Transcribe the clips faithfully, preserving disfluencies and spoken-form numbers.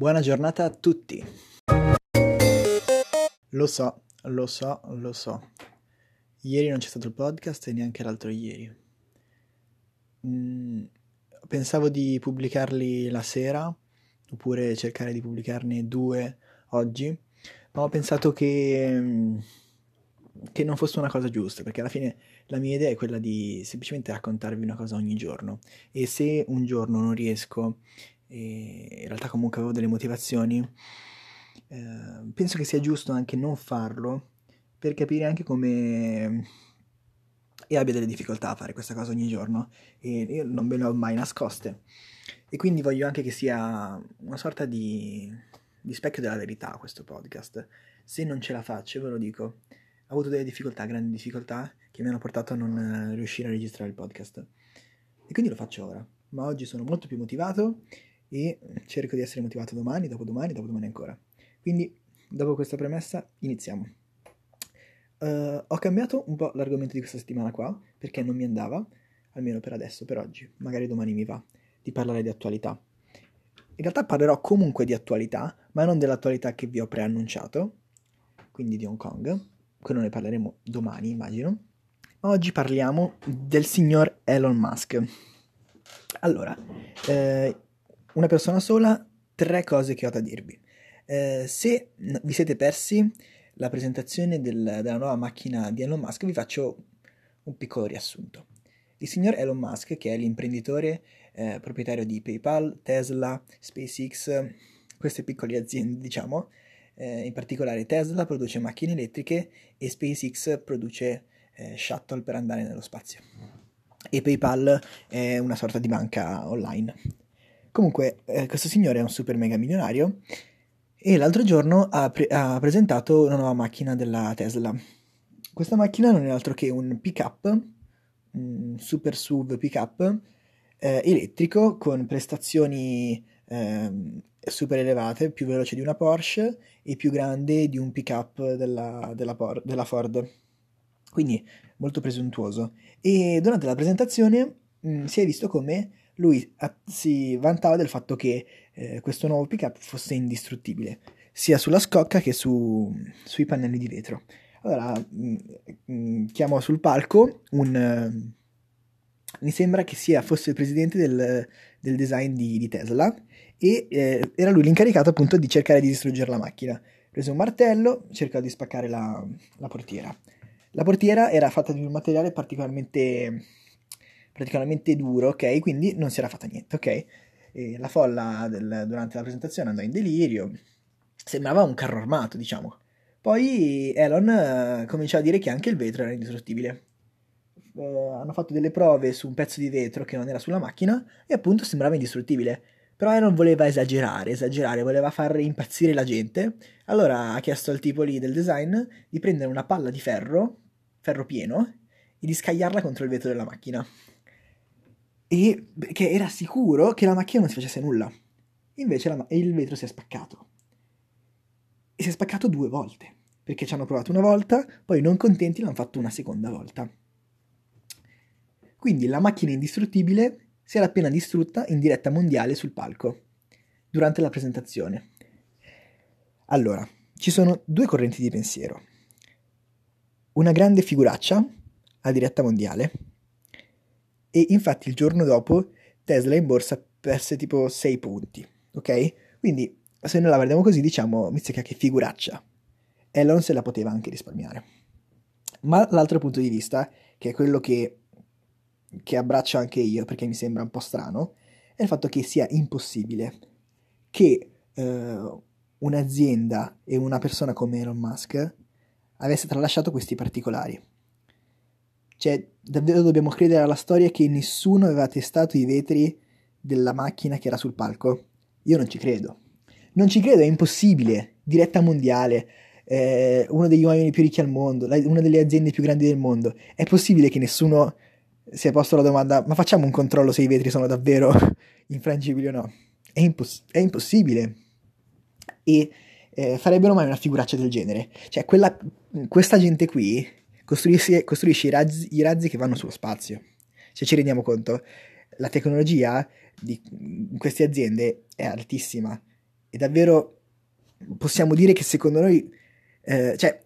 Buona giornata a tutti. Lo so, lo so, lo so. Ieri non c'è stato il podcast e neanche l'altro ieri. Mm, pensavo di pubblicarli la sera, oppure cercare di pubblicarne due oggi, ma ho pensato che, che non fosse una cosa giusta, perché alla fine la mia idea è quella di semplicemente raccontarvi una cosa ogni giorno. E se un giorno non riesco, e in realtà comunque avevo delle motivazioni, eh, penso che sia giusto anche non farlo, per capire anche come e abbia delle difficoltà a fare questa cosa ogni giorno, e io non me le ho mai nascoste, e quindi voglio anche che sia una sorta di, di specchio della verità questo podcast. Se non ce la faccio, ve lo dico, ho avuto delle difficoltà, grandi difficoltà, che mi hanno portato a non riuscire a registrare il podcast, e quindi lo faccio ora, ma oggi sono molto più motivato e cerco di essere motivato domani, dopodomani, dopodomani ancora. Quindi, dopo questa premessa, iniziamo. Uh, ho cambiato un po' l'argomento di questa settimana qua, perché non mi andava, almeno per adesso, per oggi, magari domani mi va, di parlare di attualità. In realtà parlerò comunque di attualità, ma non dell'attualità che vi ho preannunciato, quindi di Hong Kong, quello ne parleremo domani, immagino. Ma oggi parliamo del signor Elon Musk. Allora, eh, una persona sola, tre cose che ho da dirvi. Eh, se vi siete persi la presentazione del, della nuova macchina di Elon Musk, vi faccio un piccolo riassunto. Il signor Elon Musk, che è l'imprenditore eh, proprietario di PayPal, Tesla, SpaceX, queste piccole aziende, diciamo, eh, in particolare Tesla produce macchine elettriche e SpaceX produce eh, shuttle per andare nello spazio. E PayPal è una sorta di banca online. Comunque, eh, questo signore è un super mega milionario e l'altro giorno ha, pre- ha presentato una nuova macchina della Tesla. Questa macchina non è altro che un pick-up, un super S U V pick-up eh, elettrico con prestazioni eh, super elevate, più veloce di una Porsche e più grande di un pick-up della, della, Por- della Ford. Quindi molto presuntuoso. E durante la presentazione mh, si è visto come lui si vantava del fatto che eh, questo nuovo pick-up fosse indistruttibile, sia sulla scocca che su, sui pannelli di vetro. Allora, mh, mh, chiamò sul palco un... Uh, mi sembra che sia fosse il presidente del, del design di, di Tesla, e eh, era lui l'incaricato appunto di cercare di distruggere la macchina. Prese un martello, cercò di spaccare la, la portiera. La portiera era fatta di un materiale particolarmente... praticamente duro, ok? Quindi non si era fatta niente, ok? E la folla del, durante la presentazione andò in delirio, sembrava un carro armato, diciamo. Poi Elon uh, cominciò a dire che anche il vetro era indistruttibile. Uh, hanno fatto delle prove su un pezzo di vetro che non era sulla macchina e appunto sembrava indistruttibile. Però Elon voleva esagerare, esagerare, voleva far impazzire la gente. Allora ha chiesto al tipo lì del design di prendere una palla di ferro, ferro pieno, e di scagliarla contro il vetro della macchina. E che era sicuro che la macchina non si facesse nulla. Invece la, il vetro si è spaccato. E si è spaccato due volte, perché ci hanno provato una volta, poi non contenti l'hanno fatto una seconda volta. Quindi la macchina indistruttibile si era appena distrutta in diretta mondiale sul palco, durante la presentazione. Allora, ci sono due correnti di pensiero. Una grande figuraccia a diretta mondiale. E infatti il giorno dopo Tesla in borsa perse tipo sei punti, ok? Quindi se noi la guardiamo così diciamo, mizzica che figuraccia, Elon se la poteva anche risparmiare. Ma l'altro punto di vista, che è quello che, che abbraccio anche io, perché mi sembra un po' strano, è il fatto che sia impossibile che eh, un'azienda e una persona come Elon Musk avesse tralasciato questi particolari. Cioè, davvero dobbiamo credere alla storia che nessuno aveva testato i vetri della macchina che era sul palco? Io non ci credo. Non ci credo, è impossibile. Diretta mondiale, eh, uno degli uomini più ricchi al mondo, la, una delle aziende più grandi del mondo. È possibile che nessuno si è posto la domanda, ma facciamo un controllo se i vetri sono davvero infrangibili o no? È, imposs- è impossibile. E eh, farebbero mai una figuraccia del genere? Cioè, quella, questa gente qui... Costruisce, costruisce i, razzi, i razzi che vanno sullo spazio. Se ci rendiamo conto, la tecnologia di queste aziende è altissima e davvero possiamo dire che secondo noi, eh, cioè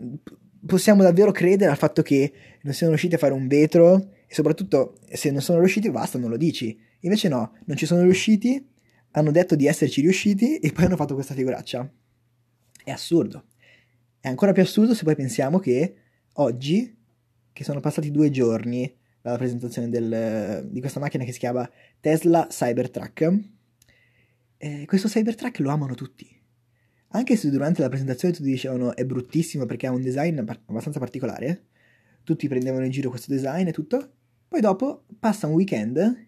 possiamo davvero credere al fatto che non siano riusciti a fare un vetro, e soprattutto se non sono riusciti basta, non lo dici. Invece no, non ci sono riusciti, hanno detto di esserci riusciti e poi hanno fatto questa figuraccia. È assurdo. È ancora più assurdo se poi pensiamo che oggi, che sono passati due giorni dalla presentazione del, di questa macchina che si chiama Tesla Cybertruck, eh, questo Cybertruck lo amano tutti. Anche se durante la presentazione tutti dicevano è bruttissimo perché ha un design abbastanza particolare, tutti prendevano in giro questo design e tutto, poi dopo passa un weekend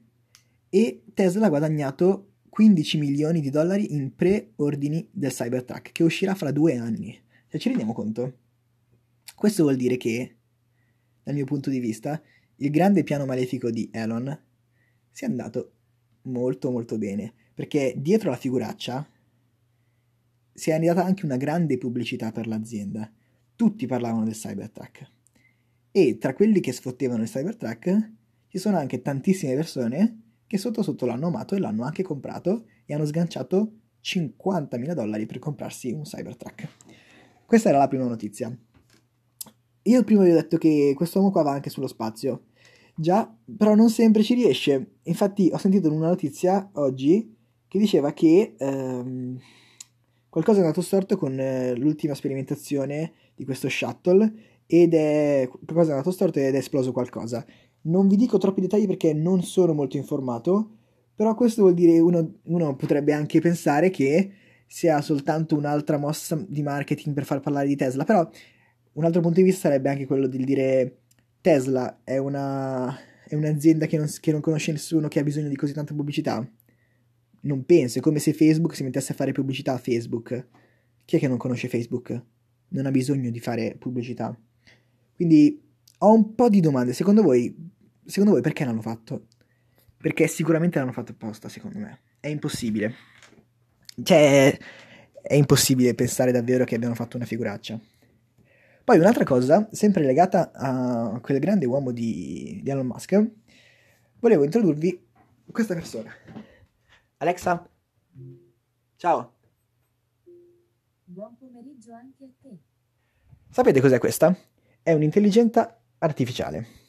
e Tesla ha guadagnato quindici milioni di dollari in preordini del Cybertruck, che uscirà fra due anni. Cioè, ci rendiamo conto? Questo vuol dire che, dal mio punto di vista, il grande piano malefico di Elon sia andato molto molto bene, perché dietro la figuraccia si è andata anche una grande pubblicità per l'azienda. Tutti parlavano del Cybertruck, e tra quelli che sfottevano il Cybertruck ci sono anche tantissime persone che sotto sotto l'hanno amato e l'hanno anche comprato e hanno sganciato cinquantamila dollari per comprarsi un Cybertruck. Questa era la prima notizia. Io prima vi ho detto che questo uomo qua va anche sullo spazio. Già, però non sempre ci riesce. Infatti ho sentito una notizia oggi che diceva che ehm, qualcosa è andato storto con eh, l'ultima sperimentazione di questo shuttle, ed è qualcosa è andato storto ed è esploso qualcosa. Non vi dico troppi dettagli perché non sono molto informato, però questo vuol dire, uno, uno potrebbe anche pensare che sia soltanto un'altra mossa di marketing per far parlare di Tesla, però un altro punto di vista sarebbe anche quello di dire Tesla è, una, è un'azienda che non, che non conosce nessuno, che ha bisogno di così tanta pubblicità? Non penso, è come se Facebook si mettesse a fare pubblicità a Facebook. Chi è che non conosce Facebook? Non ha bisogno di fare pubblicità. Quindi ho un po' di domande, secondo voi... Secondo voi perché l'hanno fatto? Perché sicuramente l'hanno fatto apposta, secondo me. È impossibile. Cioè, è impossibile pensare davvero che abbiano fatto una figuraccia. Poi un'altra cosa, sempre legata a quel grande uomo di, di Elon Musk, volevo introdurvi questa persona. Alexa, ciao. Buon pomeriggio anche a te. Sapete cos'è questa? È un'intelligenza artificiale.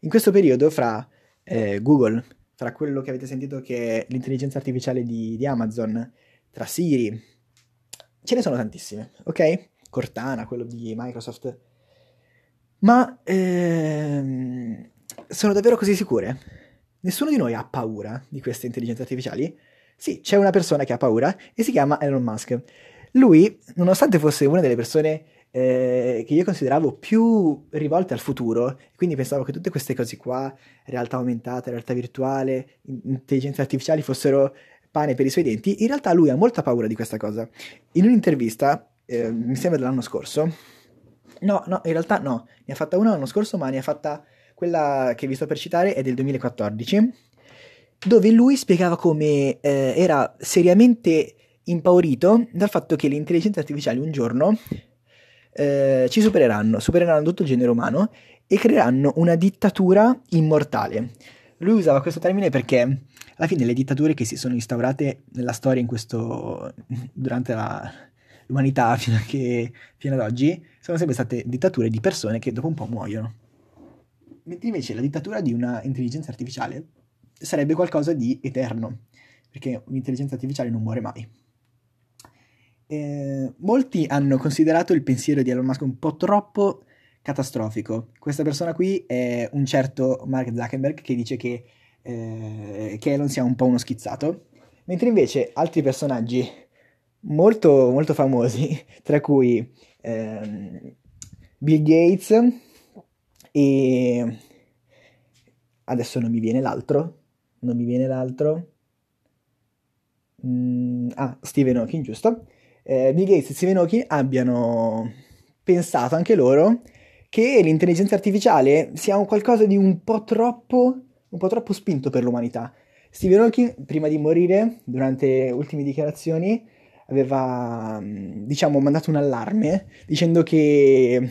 In questo periodo fra eh, Google, fra quello che avete sentito che è l'intelligenza artificiale di, di Amazon, tra Siri, ce ne sono tantissime, ok? Cortana, quello di Microsoft. Ma ehm, sono davvero così sicure? Nessuno di noi ha paura di queste intelligenze artificiali? Sì, c'è una persona che ha paura e si chiama Elon Musk. Lui, nonostante fosse una delle persone... Eh, che io consideravo più rivolte al futuro, quindi pensavo che tutte queste cose qua, realtà aumentata, realtà virtuale, intelligenze artificiali, fossero pane per i suoi denti. In realtà lui ha molta paura di questa cosa. In un'intervista, eh, mi sembra dell'anno scorso, no, no, in realtà no, ne ha fatta una l'anno scorso, ma ne ha fatta quella che vi sto per citare è del duemilaquattordici, dove lui spiegava come eh, era seriamente impaurito dal fatto che le intelligenze artificiali un giorno... Eh, ci supereranno, supereranno tutto il genere umano e creeranno una dittatura immortale. Lui usava questo termine perché alla fine le dittature che si sono instaurate nella storia in questo, durante la, l'umanità fino, che, fino ad oggi sono sempre state dittature di persone che dopo un po' muoiono, mentre invece la dittatura di una intelligenza artificiale sarebbe qualcosa di eterno, perché un'intelligenza artificiale non muore mai. Eh, molti hanno considerato il pensiero di Elon Musk un po' troppo catastrofico. Questa persona qui è un certo Mark Zuckerberg, che dice che, eh, che Elon sia un po' uno schizzato, mentre invece altri personaggi molto molto famosi, tra cui eh, Bill Gates e adesso non mi viene l'altro non mi viene l'altro mm, ah Stephen Hawking, giusto? Eh, Bill Gates e Stephen Hawking abbiano pensato anche loro che l'intelligenza artificiale sia un qualcosa di un po' troppo un po' troppo spinto per l'umanità. Stephen Hawking, prima di morire, durante ultime dichiarazioni, aveva diciamo mandato un allarme dicendo che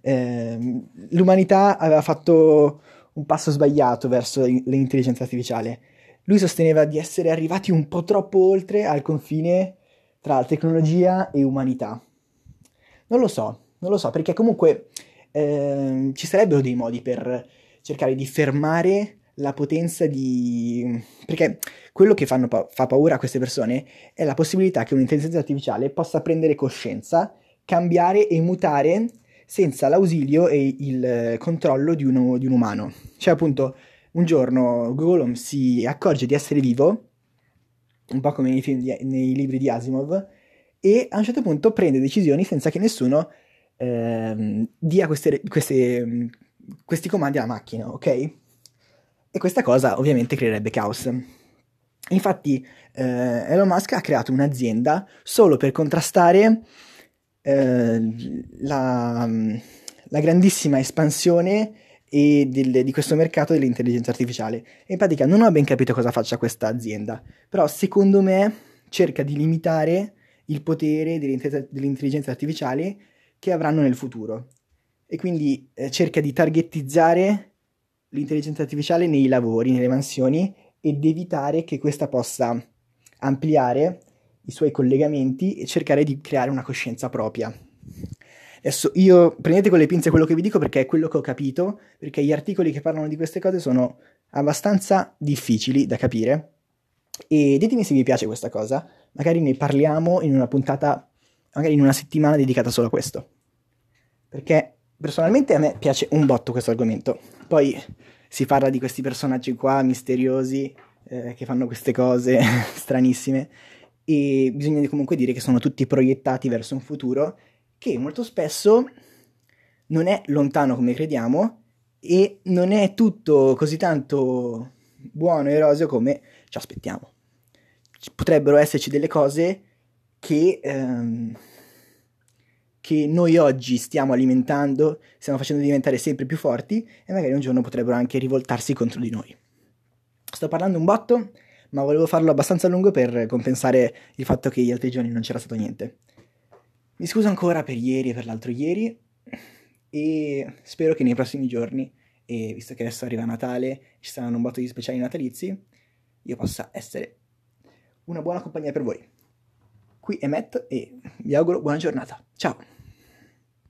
eh, l'umanità aveva fatto un passo sbagliato verso l'intelligenza artificiale. Lui sosteneva di essere arrivati un po' troppo oltre al confine tra tecnologia e umanità? Non lo so, non lo so, perché comunque eh, ci sarebbero dei modi per cercare di fermare la potenza di... Perché quello che fanno pa- fa paura a queste persone è la possibilità che un'intelligenza artificiale possa prendere coscienza, cambiare e mutare senza l'ausilio e il controllo di, uno, di un umano. Cioè appunto un giorno Google si accorge di essere vivo, un po' come nei, film di, nei libri di Asimov, e a un certo punto prende decisioni senza che nessuno ehm, dia queste, queste, questi comandi alla macchina, ok? E questa cosa ovviamente creerebbe caos. Infatti eh, Elon Musk ha creato un'azienda solo per contrastare eh, la, la grandissima espansione e del, di questo mercato dell'intelligenza artificiale. E in pratica non ho ben capito cosa faccia questa azienda, però secondo me cerca di limitare il potere dell'intelligenza artificiale che avranno nel futuro. E quindi eh, cerca di targettizzare l'intelligenza artificiale nei lavori, nelle mansioni, ed evitare che questa possa ampliare i suoi collegamenti e cercare di creare una coscienza propria. Adesso io, prendete con le pinze quello che vi dico perché è quello che ho capito, perché gli articoli che parlano di queste cose sono abbastanza difficili da capire, e ditemi se vi piace questa cosa, magari ne parliamo in una puntata, magari in una settimana dedicata solo a questo, perché personalmente a me piace un botto questo argomento. Poi si parla di questi personaggi qua misteriosi eh, che fanno queste cose stranissime, e bisogna comunque dire che sono tutti proiettati verso un futuro che molto spesso non è lontano come crediamo e non è tutto così tanto buono e roseo come ci aspettiamo. Potrebbero esserci delle cose che... Ehm, che noi oggi stiamo alimentando, stiamo facendo diventare sempre più forti, e magari un giorno potrebbero anche rivoltarsi contro di noi. Sto parlando un botto, ma volevo farlo abbastanza a lungo per compensare il fatto che gli altri giorni non c'era stato niente. Mi scuso ancora per ieri e per l'altro ieri, e spero che nei prossimi giorni, e visto che adesso arriva Natale, ci saranno un botto di speciali natalizi, io possa essere una buona compagnia per voi. Qui è Matt e vi auguro buona giornata. Ciao!